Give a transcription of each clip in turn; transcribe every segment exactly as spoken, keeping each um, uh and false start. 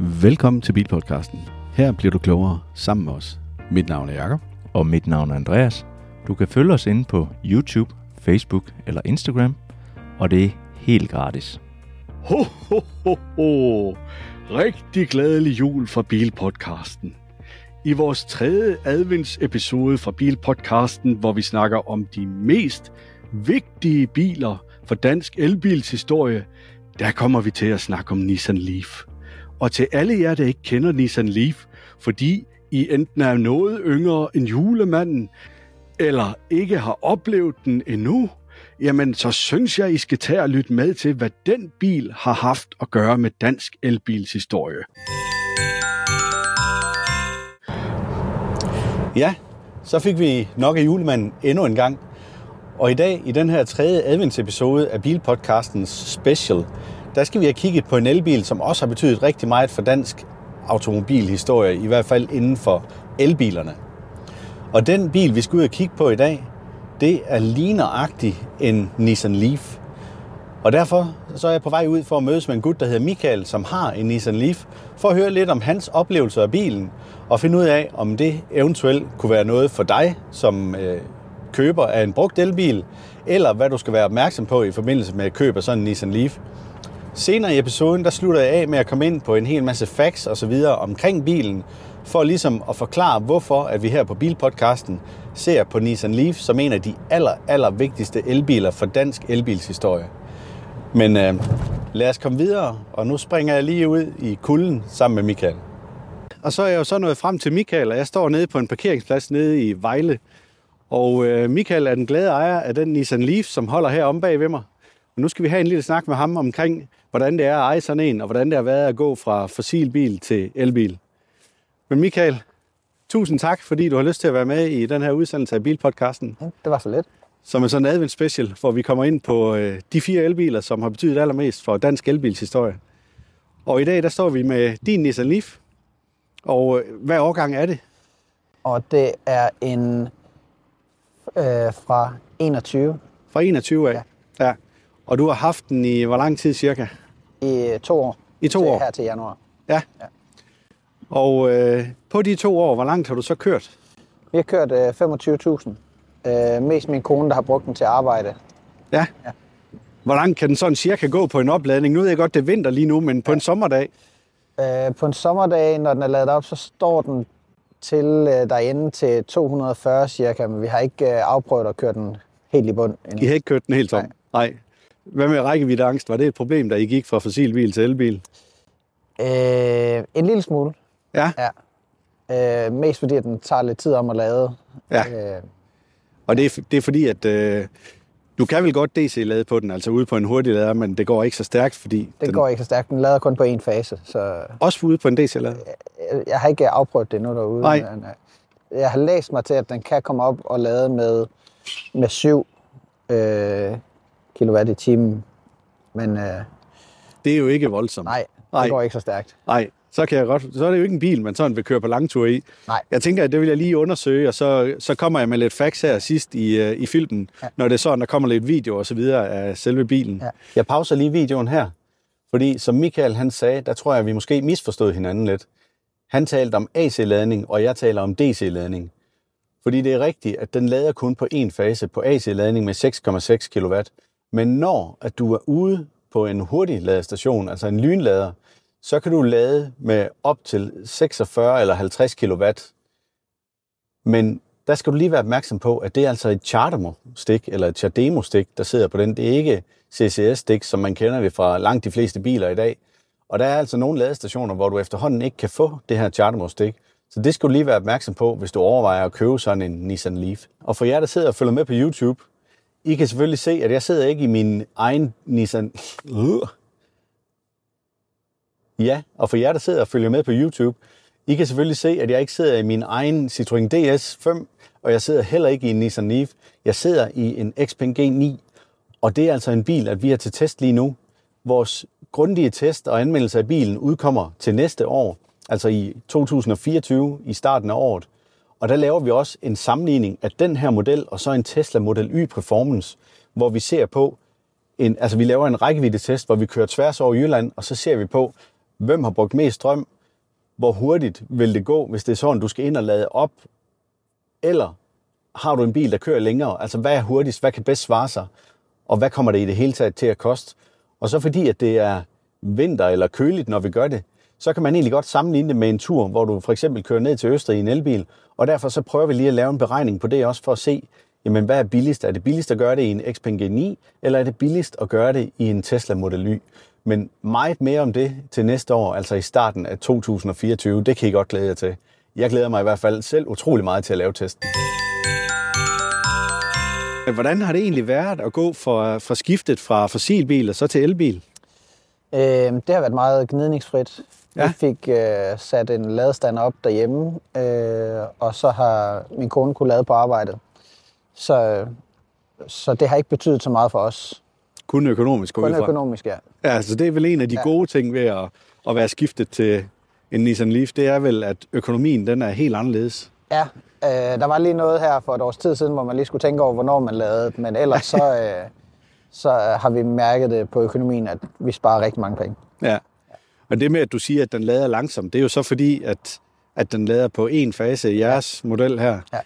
Velkommen til Bilpodcasten. Her bliver du klogere sammen med os. Mit navn er Jakob og mit navn er Andreas. Du kan følge os inde på YouTube, Facebook eller Instagram, og det er helt gratis. Ho, ho, ho, ho. Rigtig glædelig jul fra Bilpodcasten. I vores tredje adventsepisode fra Bilpodcasten, hvor vi snakker om de mest vigtige biler for dansk elbilshistorie, der kommer vi til at snakke om Nissan Leaf. Og til alle jer, der ikke kender Nissan Leaf, fordi I enten er noget yngre end julemanden, eller ikke har oplevet den endnu, jamen så synes jeg, I skal tage og lytte med til, hvad den bil har haft at gøre med dansk elbilshistorie. Ja, så fik vi nok af julemanden endnu en gang. Og i dag, i den her tredje adventsepisode af Bilpodcastens special, der skal vi have kigget på en elbil, som også har betydet rigtig meget for dansk automobilhistorie, i hvert fald inden for elbilerne. Og den bil, vi skal ud og kigge på i dag, det er ligneragtig en Nissan Leaf. Og derfor så er jeg på vej ud for at mødes med en gut, der hedder Michael, som har en Nissan Leaf, for at høre lidt om hans oplevelser af bilen, og finde ud af, om det eventuelt kunne være noget for dig, som øh, køber af en brugt elbil, eller hvad du skal være opmærksom på i forbindelse med at købe sådan en Nissan Leaf. Senere i episoden, der slutter jeg af med at komme ind på en hel masse facts og så videre omkring bilen, for ligesom at forklare, hvorfor at vi her på Bilpodcasten ser på Nissan Leaf som en af de aller, aller vigtigste elbiler for dansk elbilshistorie. Men øh, lad os komme videre, og nu springer jeg lige ud i kulden sammen med Michael. Og så er jeg jo så nået frem til Michael, og jeg står nede på en parkeringsplads nede i Vejle. Og øh, Michael er den glade ejer af den Nissan Leaf, som holder her om bag ved mig. Og nu skal vi have en lille snak med ham omkring, hvordan det er at eje sådan en, og hvordan det har været at gå fra fossilbil til elbil. Men Michael, tusind tak, fordi du har lyst til at være med i den her udsendelse af Bilpodcasten. Det var så let. Som er sådan en adventsspecial, hvor vi kommer ind på øh, de fire elbiler, som har betydet allermest for dansk elbilshistorie. Og i dag, der står vi med din Nissan Leaf. Og øh, hvad årgang er det? Og det er en øh, fra enogtyve. Fra enogtyve af? Ja. ja. Og du har haft den i hvor lang tid cirka? I to år. I to til, år? Her til januar. Ja. ja. Og øh, på de to år, hvor langt har du så kørt? Vi har kørt øh, femogtyve tusind. Øh, mest min kone, der har brugt den til arbejde. Ja. ja. Hvor langt kan den sådan cirka gå på en opladning? Nu ved jeg godt, det er vinter lige nu, men på ja. en sommerdag? Øh, på en sommerdag, når den er ladet op, så står den til øh, derinde til to hundrede og fyrre cirka. Men vi har ikke øh, afprøvet at køre den helt i bund endnu. I har ikke kørt den helt tom? Nej. Nej. Hvad med rækkeviddeangst? Var det et problem, da I gik fra fossilbil til elbil? Øh, en lille smule. Ja? ja. Øh, mest fordi, at den tager lidt tid om at lade. Ja. Øh, og det er, det er fordi, at øh, du kan vel godt D C-lade på den, altså ude på en hurtig lader, men det går ikke så stærkt, fordi... Det den... går ikke så stærkt. Den lader kun på én fase, så... Også ude på en D C-lader? Jeg, jeg har ikke afprøvet det endnu derude. Nej. Men, øh, jeg har læst mig til, at den kan komme op og lade med, med syv... Øh, kilowatt i timen, men... Øh, det er jo ikke voldsomt. Nej, det Ej. går ikke så stærkt. Nej, så kan jeg godt... Så er det jo ikke en bil, man sådan vil køre på langtur i. Nej. Jeg tænker, at det vil jeg lige undersøge, og så, så kommer jeg med lidt facts her sidst i, i filmen, ja. når det er sådan, der kommer lidt video og så videre af selve bilen. Ja. Jeg pauser lige videoen her, fordi som Michael han sagde, der tror jeg, vi måske misforstod hinanden lidt. Han talte om A C-ladning, og jeg taler om D C-ladning. Fordi det er rigtigt, at den lader kun på én fase på A C-ladning med seks komma seks kilowatt. Men når at du er ude på en hurtig ladestation, altså en lynlader, så kan du lade med op til seksogfyrre eller halvtreds kilowatt. Men der skal du lige være opmærksom på, at det er altså et Chademo-stik, eller et Chademo-stik, der sidder på den. Det er ikke C C S-stik, som man kender det fra langt de fleste biler i dag. Og der er altså nogle ladestationer, hvor du efterhånden ikke kan få det her Chademo-stik. Så det skal du lige være opmærksom på, hvis du overvejer at købe sådan en Nissan Leaf. Og for jer, der sidder og følger med på YouTube, I kan selvfølgelig se, at jeg sidder ikke i min egen Nissan... Uh. Ja, og for jer, der sidder og følger med på YouTube, I kan selvfølgelig se, at jeg ikke sidder i min egen Citroën D S fem, og jeg sidder heller ikke i en Nissan Leaf. Jeg sidder i en XPeng G ni, og det er altså en bil, at vi har til test lige nu. Vores grundige test og anmeldelse af bilen udkommer til næste år, altså i to tusind og fireogtyve, i starten af året. Og der laver vi også en sammenligning af den her model og så en Tesla Model Y Performance, hvor vi ser på, en, altså vi laver en rækkevidde-test, hvor vi kører tværs over Jylland, og så ser vi på, hvem har brugt mest strøm, hvor hurtigt vil det gå, hvis det er sådan, du skal ind og lade op, eller har du en bil, der kører længere, altså hvad er hurtigst, hvad kan bedst svare sig, og hvad kommer det i det hele taget til at koste. Og så fordi, at det er vinter eller køligt, når vi gør det, så kan man egentlig godt sammenligne det med en tur, hvor du for eksempel kører ned til Østrig i en elbil, og derfor så prøver vi lige at lave en beregning på det også, for at se, jamen hvad er billigst? Er det billigst at gøre det i en XPeng G ni, eller er det billigst at gøre det i en Tesla Model Y? Men meget mere om det til næste år, altså i starten af to tusind fireogtyve, det kan I godt glæde jer til. Jeg glæder mig i hvert fald selv utrolig meget til at lave testen. Hvordan har det egentlig været at gå fra, fra skiftet fra fossilbil og så til elbil? Øh, det har været meget gnidningsfrit. Ja. Vi fik øh, sat en ladestander op derhjemme, øh, og så har min kone kunne lade på arbejdet. Så, så det har ikke betydet så meget for os. Kun økonomisk? Kun økonomisk, ja. Ja, så det er vel en af de ja. gode ting ved at, at være skiftet til en Nissan Leaf, det er vel, at økonomien den er helt anderledes. Ja, øh, der var lige noget her for et års tid siden, hvor man lige skulle tænke over, hvornår man lavede det, men ellers så, øh, så har vi mærket det på økonomien, at vi sparer rigtig mange penge. Ja, og det med, at du siger, at den lader langsomt, det er jo så fordi, at, at den lader på én fase i jeres ja. model her. Ja.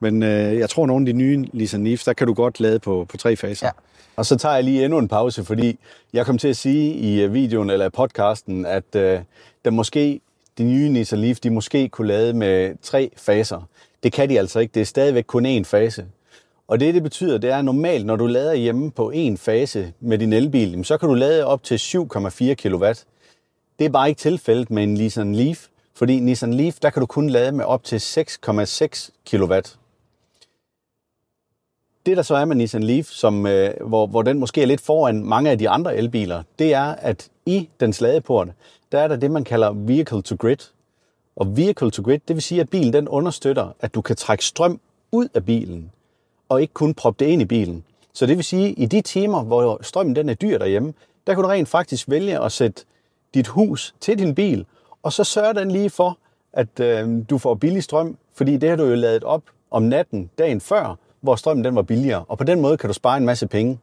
Men øh, jeg tror, nogle af de nye Nissan Leaf, der kan du godt lade på, på tre faser. Ja. Og så tager jeg lige endnu en pause, fordi jeg kom til at sige i videoen eller podcasten, at øh, der måske, de nye Nissan Leaf, de måske kunne lade med tre faser. Det kan de altså ikke. Det er stadigvæk kun én fase. Og det, det betyder, det er normalt, når du lader hjemme på én fase med din elbil, så kan du lade op til syv komma fire kilowatt. Det er bare ikke tilfældet med en Nissan Leaf, fordi Nissan Leaf, der kan du kun lade med op til seks komma seks kilowatt. Det, der så er med Nissan Leaf, som, øh, hvor, hvor den måske er lidt foran mange af de andre elbiler, det er, at i dens ladeport, der er der det, man kalder vehicle-to-grid. Og vehicle-to-grid, det vil sige, at bilen den understøtter, at du kan trække strøm ud af bilen, og ikke kun proppe det ind i bilen. Så det vil sige, at i de timer, hvor strømmen den er dyr derhjemme, der kan du rent faktisk vælge at sætte dit hus til din bil, og så sørger den lige for, at øh, du får billig strøm, fordi det har du jo ladet op om natten, dagen før, hvor strømmen den var billigere, og på den måde kan du spare en masse penge.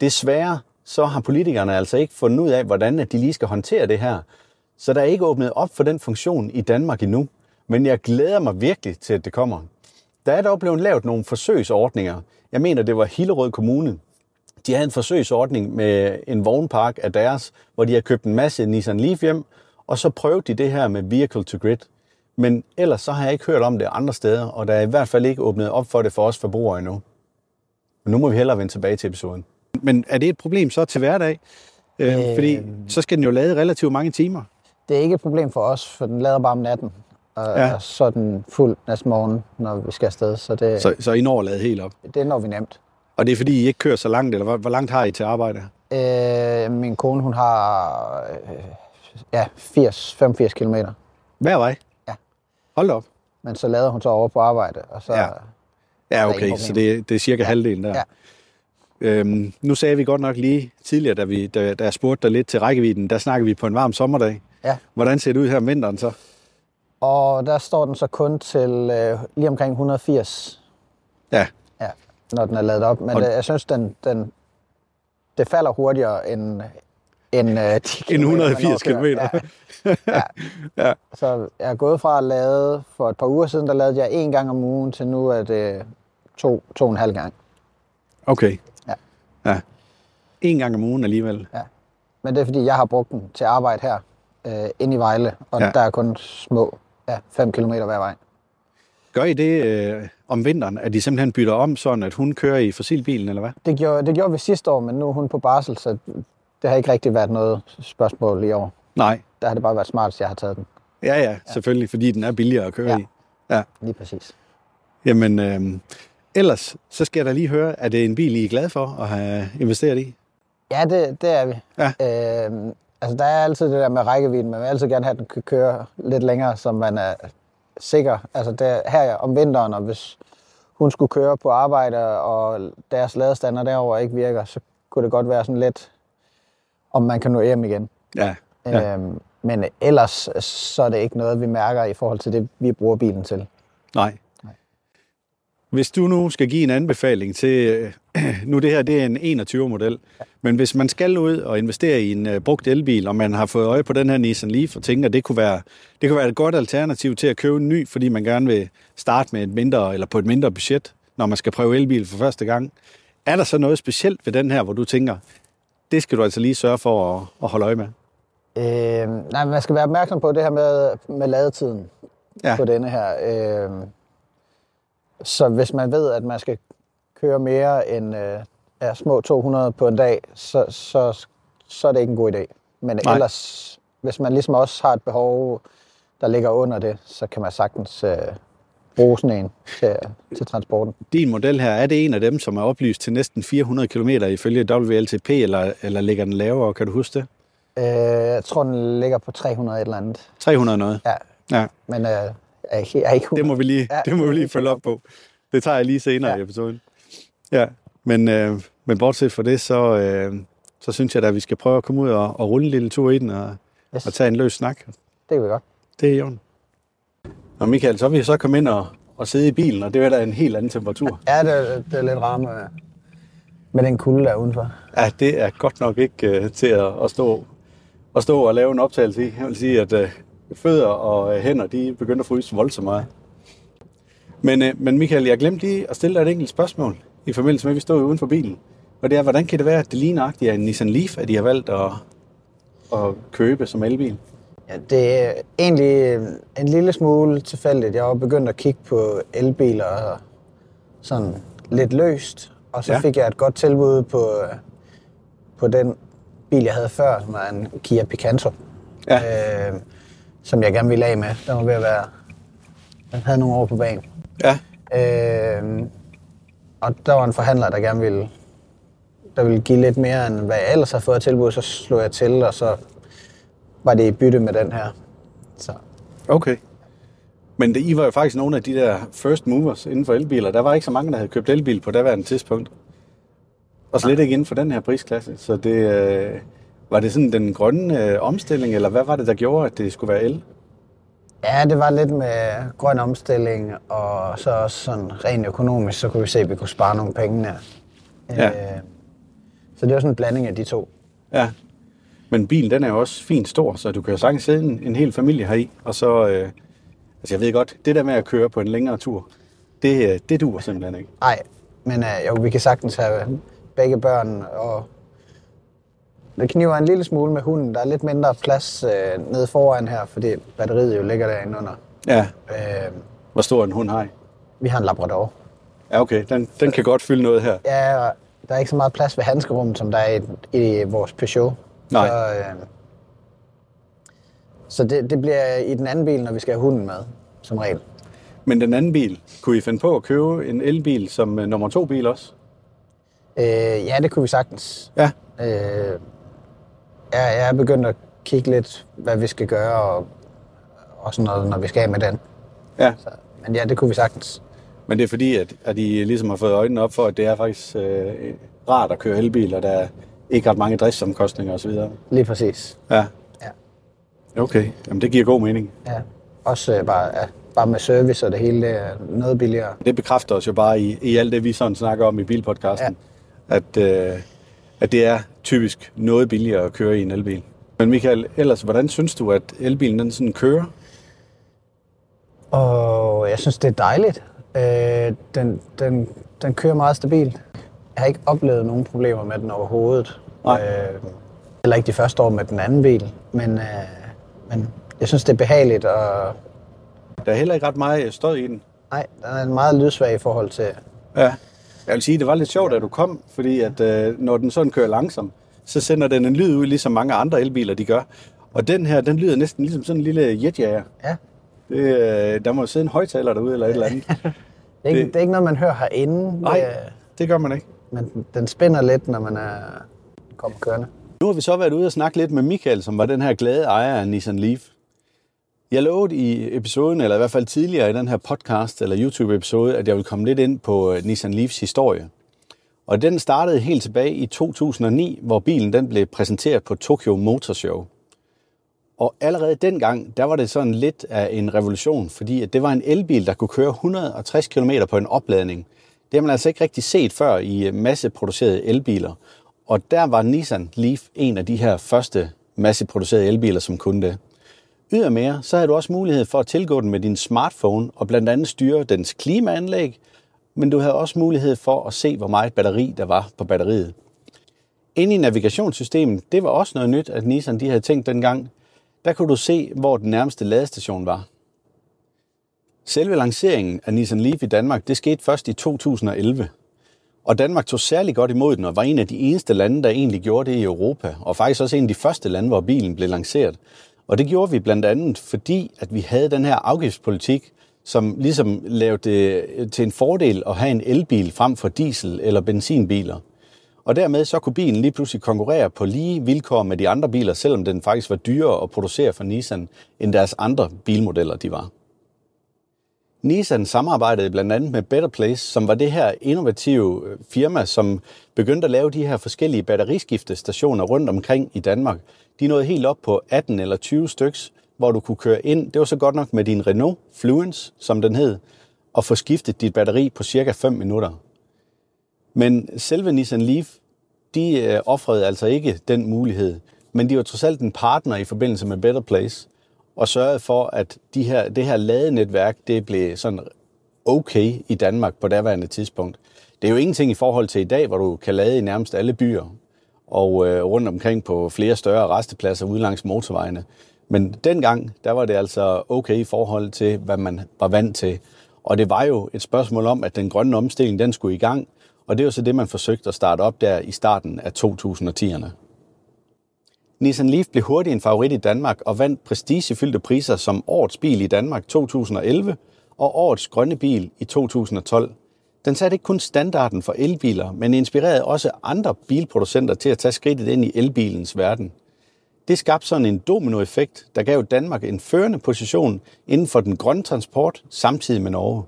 Desværre så har politikerne altså ikke fundet ud af, hvordan de lige skal håndtere det her. Så der er ikke åbnet op for den funktion i Danmark endnu, men jeg glæder mig virkelig til, at det kommer. Der er dog blevet lavet nogle forsøgsordninger. Jeg mener, det var Hillerød Kommune. De havde en forsøgsordning med en vognpark af deres, hvor de har købt en masse Nissan Leaf hjem, og så prøvede de det her med vehicle to grid. Men ellers så har jeg ikke hørt om det andre steder, og der er i hvert fald ikke åbnet op for det for os forbrugere endnu. Men nu må vi hellere vende tilbage til episoden. Men er det et problem så til hverdag? Øh, øh, fordi så skal den jo lade relativt mange timer. Det er ikke et problem for os, for den lader bare om natten. Og, ja. og så er den fuld næste morgen, når vi skal afsted. Så, det, så, så I når at lade helt op? Det når vi nemt. Og det er fordi, I ikke kører så langt, eller hvor, hvor langt har I til arbejde? Øh, min kone, hun har øh, ja, firs, femogfirs kilometer. Hver vej? Hold op. Men så lader hun så over på arbejde, og så... Ja, ja okay, så det, det er cirka ja. halvdelen der. Ja. Øhm, nu sagde vi godt nok lige tidligere, da, vi, da, da jeg spurgte dig lidt til rækkevidden, der snakkede vi på en varm sommerdag. Ja. Hvordan ser det ud her om vinteren så? Og der står den så kun til øh, lige omkring et hundrede og firs. Ja. Ja, når den er ladet op. Men og... det, jeg synes, den, den, det falder hurtigere end... En, øh, en hundrede og firs kilometer. Ja. Ja. Ja. Så jeg er gået fra at lade, for et par uger siden, der lavede jeg en gang om ugen, til nu er det to, to og en halv gang. Okay. Ja. Ja. En gang om ugen alligevel. Ja. Men det er fordi, jeg har brugt den til arbejde her, øh, inde i Vejle, og ja. der er kun små ja, fem kilometer hver vej. Gør I det øh, om vinteren, at de simpelthen bytter om, sådan at hun kører i fossilbilen, eller hvad? Det gjorde, det gjorde vi sidste år, men nu er hun på barsel, så... Det har ikke rigtig været noget spørgsmål i år. Nej. Der har det bare været smart, at jeg har taget den. Ja, ja, selvfølgelig, ja. fordi den er billigere at køre ja. i. Ja, lige præcis. Jamen, øh, ellers så skal jeg da lige høre, er det en bil, I er glad for at have investeret i? Ja, det, det er vi. Ja. Øh, altså, der er altid det der med rækkevidden, men man vil altid gerne have, at den kan køre lidt længere, så man er sikker. Altså, det, her om vinteren, og hvis hun skulle køre på arbejde, og deres ladestander derover ikke virker, så kunne det godt være sådan lidt... om man kan nå hjem igen. Ja, ja. Øhm, men ellers så er det ikke noget, vi mærker i forhold til det, vi bruger bilen til. Nej. Nej. Hvis du nu skal give en anbefaling til, nu det her, det er en enogtyve-model, men hvis man skal ud og investere i en brugt elbil, og man har fået øje på den her Nissan Leaf, og tænker, at det kunne være, det kunne være et godt alternativ til at købe en ny, fordi man gerne vil starte med et mindre, eller på et mindre budget, når man skal prøve elbil for første gang. Er der så noget specielt ved den her, hvor du tænker, det skal du altså lige sørge for at, at holde øje med? Øh, nej, man skal være opmærksom på det her med, med ladetiden ja. på denne her. Øh... Så hvis man ved, at man skal køre mere end øh, er små to hundrede på en dag, så, så, så er det ikke en god idé. Men Nej. ellers, hvis man ligesom også har et behov, der ligger under det, så kan man sagtens øh, bruge sådan en til, til transporten. Din model her, er det en af dem, som er oplyst til næsten fire hundrede kilometer ifølge W L T P, eller, eller ligger den lavere? Kan du huske det? Øh, jeg tror, den ligger på tre hundrede et eller andet. tre hundrede noget? Ja, ja. men... Øh, Det må vi lige, det må vi lige følge op på. Det tager jeg lige senere i episoden. Ja, men, øh, men bortset fra det, så, øh, så synes jeg da, at vi skal prøve at komme ud og, og rulle en lille tur i den og, yes. og tage en løs snak. Det kan vi godt. Det er i orden. Nå Michael, så vil vi så komme ind og, og sidde i bilen, og det er da en helt anden temperatur. Ja, det er, det er lidt varme med den kulde der udenfor. Ja, det er godt nok ikke øh, til at, at, stå, at stå og lave en optagelse i. Jeg vil sige, at... Øh, fødder og hænder, de begynder at fryse voldsomt meget. Men, men Michael, jeg glemte lige at stille dig et enkelt spørgsmål i forbindelse med, at vi stod uden for bilen. Og det er, hvordan kan det være, at det ligneragtigt er en Nissan Leaf, at de har valgt at, at købe som elbil? Ja, det er egentlig en lille smule tilfældigt. Jeg var begyndt at kigge på elbiler sådan lidt løst, og så ja. fik jeg et godt tilbud på, på den bil, jeg havde før, som var en Kia Picanto. Ja. Øh, som jeg gerne ville af med. Den var ved at være... Den havde nogle år på banen. Ja. Øh, og der var en forhandler, der gerne ville... Der ville give lidt mere, end hvad jeg ellers havde fået tilbud. Så slog jeg til, og så var det i bytte med den her. Så. Okay. Men det, I var jo faktisk nogle af de der first movers inden for elbiler. Der var ikke så mange, der havde købt elbil på daværende tidspunkt. Og slet ja. ikke inden for den her prisklasse. Så det... Øh... Var det sådan den grønne øh, omstilling, eller hvad var det, der gjorde, at det skulle være el? Ja, det var lidt med grøn omstilling, og så også sådan rent økonomisk, så kunne vi se, at vi kunne spare nogle penge der. Ja. Øh, så det var sådan en blanding af de to. Ja, men bilen den er jo også fint stor, så du kan jo sagtens sidde en, en hel familie heri, og så, øh, altså jeg ved godt, det der med at køre på en længere tur, det, det duer simpelthen ikke. Nej, men øh, jo, vi kan sagtens have begge børn og... Det kniver en lille smule med hunden. Der er lidt mindre plads øh, nede foran her, fordi batteriet jo ligger derinde under. Ja. Øh, Hvor stor en hund har I? Vi har en Labrador. Ja, okay. Den, den kan godt fylde noget her. Ja, der er ikke så meget plads ved handskerummet, som der er i, i vores Peugeot. Nej. Så, øh, så det, det bliver i den anden bil, når vi skal have hunden med, som regel. Men den anden bil, kunne I finde på at købe en elbil som nummer to bil også? Øh, ja, det kunne vi sagtens. Ja. Øh, Jeg er begyndt at kigge lidt, hvad vi skal gøre, og, og sådan noget, når vi skal med den. Ja. Så, men ja, det kunne vi sagtens. Men det er fordi, at, at I ligesom har fået øjnene op for, at det er faktisk øh, rart at køre elbil, og der er ikke ret mange driftsomkostninger osv.? Lige præcis. Ja. ja. Okay, jamen det giver god mening. Ja, også øh, bare, ja, bare med service og det hele, det er noget billigere. Det bekræfter os jo bare i, i alt det, vi sådan snakker om i Bilpodcasten, ja. at... Øh, at det er typisk noget billigere at køre i en elbil. Men Michael, ellers, hvordan synes du, at elbilen den sådan kører? Åh, jeg synes, det er dejligt. Øh, den, den, den kører meget stabilt. Jeg har ikke oplevet nogen problemer med den overhovedet. Nej. Øh, eller ikke de første år med den anden bil. Men, øh, men jeg synes, det er behageligt. Og... Der er heller ikke ret meget støj i den. Nej, den er meget lydsvag i forhold til... Ja. Jeg vil sige, det var lidt sjovt, at du kom, fordi at, øh, når den sådan kører langsomt, så sender den en lyd ud, ligesom mange andre elbiler, de gør. Og den her, den lyder næsten ligesom sådan en lille jetjager. Ja. Det, øh, der må jo sidde en højtaler derude, eller et eller andet. det, er ikke, det, det er ikke noget, man hører herinde. Nej, det, det gør man ikke. Men den, den spænder lidt, når man er kommet kørende. Nu har vi så været ude og snakke lidt med Michael, som var den her glade ejer af Nissan Leaf. Jeg lovede i episoden, eller i hvert fald tidligere i den her podcast eller YouTube-episode, at jeg ville komme lidt ind på Nissan Leafs historie. Og den startede helt tilbage i to tusind og ni, hvor bilen den blev præsenteret på Tokyo Motor Show. Og allerede dengang, der var det sådan lidt af en revolution, fordi at det var en elbil, der kunne køre et hundrede og tres kilometer på en opladning. Det har man altså ikke rigtig set før i masseproducerede elbiler. Og der var Nissan Leaf en af de her første masseproducerede elbiler, som kunne det. Ydermere, så havde du også mulighed for at tilgå den med din smartphone og blandt andet styre dens klimaanlæg, men du havde også mulighed for at se, hvor meget batteri der var på batteriet. Inde i navigationssystemet, det var også noget nyt, at Nissan de havde tænkt dengang. Der kunne du se, hvor den nærmeste ladestation var. Selve lanceringen af Nissan Leaf i Danmark, det skete først i to tusind og elleve. Og Danmark tog særlig godt imod den og var en af de eneste lande, der egentlig gjorde det i Europa. Og faktisk også en af de første lande, hvor bilen blev lanceret. Og det gjorde vi blandt andet, fordi at vi havde den her afgiftspolitik, som ligesom lavede det til en fordel at have en elbil frem for diesel- eller benzinbiler. Og dermed så kunne bilen lige pludselig konkurrere på lige vilkår med de andre biler, selvom den faktisk var dyrere at producere for Nissan, end deres andre bilmodeller de var. Nissan samarbejdede blandt andet med Better Place, som var det her innovative firma, som begyndte at lave de her forskellige batteriskiftestationer rundt omkring i Danmark. De nåede helt op på atten eller tyve styks, hvor du kunne køre ind. Det var så godt nok med din Renault Fluence, som den hed, og få skiftet dit batteri på cirka fem minutter. Men selve Nissan Leaf, de offrede altså ikke den mulighed, men de var trods alt en partner i forbindelse med Better Place, og sørgede for, at de her, det her ladenetværk, det blev sådan okay i Danmark på daværende tidspunkt. Det er jo ingenting i forhold til i dag, hvor du kan lade i nærmest alle byer, og øh, rundt omkring på flere større rastepladser ude langs motorvejene. Men dengang, der var det altså okay i forhold til, hvad man var vant til. Og det var jo et spørgsmål om, at den grønne omstilling, den skulle i gang, og det var så det, man forsøgte at starte op der i starten af to tusind og tierne. Nissan Leaf blev hurtigt en favorit i Danmark og vandt prestigefyldte priser som Årets Bil i Danmark to tusind og elleve og Årets Grønne Bil i to tusind og tolv. Den satte ikke kun standarden for elbiler, men inspirerede også andre bilproducenter til at tage skridtet ind i elbilens verden. Det skabte sådan en dominoeffekt, der gav Danmark en førende position inden for den grønne transport samtidig med Norge.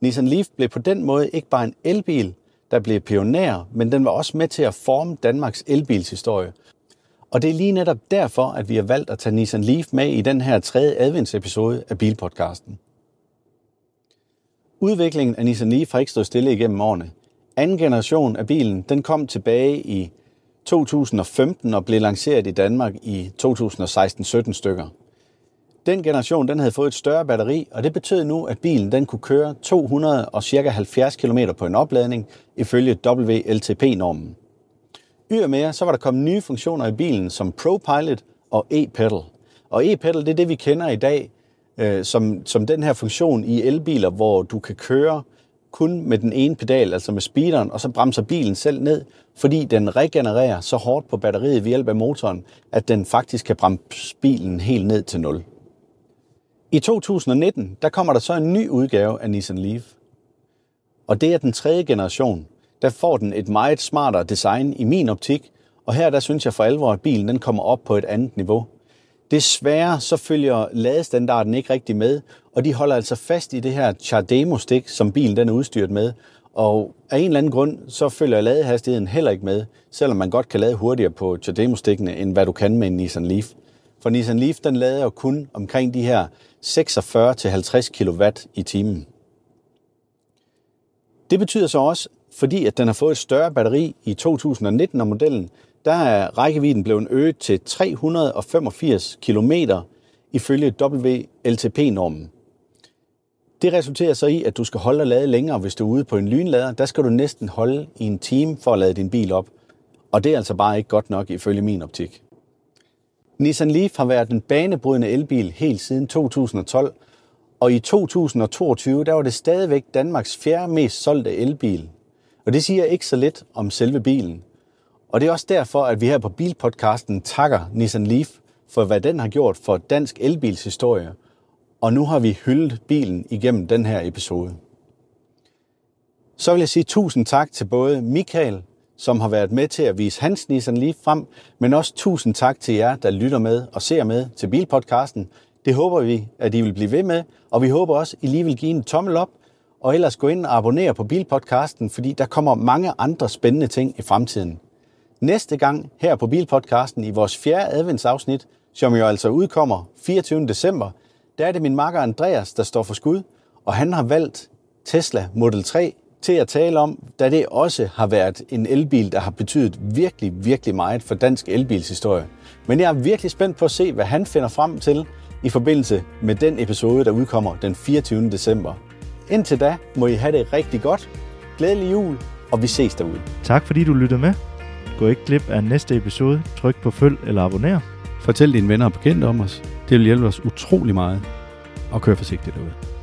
Nissan Leaf blev på den måde ikke bare en elbil, der blev pioner, men den var også med til at forme Danmarks elbilshistorie. Og det er lige netop derfor, at vi har valgt at tage Nissan Leaf med i den her tredje adventsepisode af Bilpodcasten. Udviklingen af Nissan Leaf har ikke stået stille igennem årene. Anden generation af bilen, den kom tilbage i to tusind og femten og blev lanceret i Danmark i to tusind og seksten sytten stykker. Den generation, den havde fået et større batteri, og det betød nu, at bilen den kunne køre to hundrede og cirka halvfjerds kilometer på en opladning ifølge W L T P-normen. Ydermere så var der kommet nye funktioner i bilen som ProPilot og E-Pedal. Og E-Pedal, det er det, vi kender i dag øh, som, som den her funktion i elbiler, hvor du kan køre kun med den ene pedal, altså med speederen, og så bremser bilen selv ned, fordi den regenererer så hårdt på batteriet ved hjælp af motoren, at den faktisk kan bremse bilen helt ned til nul. I to tusind og nitten, der kommer der så en ny udgave af Nissan Leaf. Og det er den tredje generation. Der får den et meget smartere design i min optik, og her der synes jeg for alvor, at bilen den kommer op på et andet niveau. Desværre så følger ladestandarden ikke rigtig med, og de holder altså fast i det her Chademo-stik, som bilen den er udstyret med, og af en eller anden grund, så følger ladehastigheden heller ikke med, selvom man godt kan lade hurtigere på Chademo-stikkene, end hvad du kan med en Nissan Leaf. For Nissan Leaf den lader jo kun omkring de her seksogfyrre til halvtreds kilowatt i timen. Det betyder så også, fordi at den har fået et større batteri i to tusind og nitten af modellen, der er rækkevidden blevet øget til tre hundrede og femogfirs kilometer ifølge W L T P-normen. Det resulterer så i, at du skal holde og lade længere, hvis du er ude på en lynlader. Der skal du næsten holde i en time for at lade din bil op. Og det er altså bare ikke godt nok ifølge min optik. Nissan Leaf har været den banebrydende elbil helt siden to tusind og tolv, og i to tusind og toogtyve der var det stadigvæk Danmarks fjerde mest solgte elbil. Og det siger ikke så lidt om selve bilen. Og det er også derfor, at vi her på Bilpodcasten takker Nissan Leaf for, hvad den har gjort for dansk elbilshistorie. Og nu har vi hyldet bilen igennem den her episode. Så vil jeg sige tusind tak til både Michael, som har været med til at vise hans Nissan Leaf frem, men også tusind tak til jer, der lytter med og ser med til Bilpodcasten. Det håber vi, at I vil blive ved med, og vi håber også, at I lige vil give en tommel op, og ellers gå ind og abonnere på Bilpodcasten, fordi der kommer mange andre spændende ting i fremtiden. Næste gang her på Bilpodcasten i vores fjerde adventsafsnit, som jo altså udkommer fireogtyvende december, der er det min makker Andreas, der står for skud, og han har valgt Tesla Model tre til at tale om, da det også har været en elbil, der har betydet virkelig, virkelig meget for dansk elbilshistorie. Men jeg er virkelig spændt på at se, hvad han finder frem til i forbindelse med den episode, der udkommer den fireogtyvende december. Indtil da må I have det rigtig godt. Glædelig jul, og vi ses derude. Tak fordi du lyttede med. Gå ikke glip af næste episode. Tryk på følg eller abonner. Fortæl dine venner og bekendte om os. Det vil hjælpe os utrolig meget. Og kør forsigtigt derude.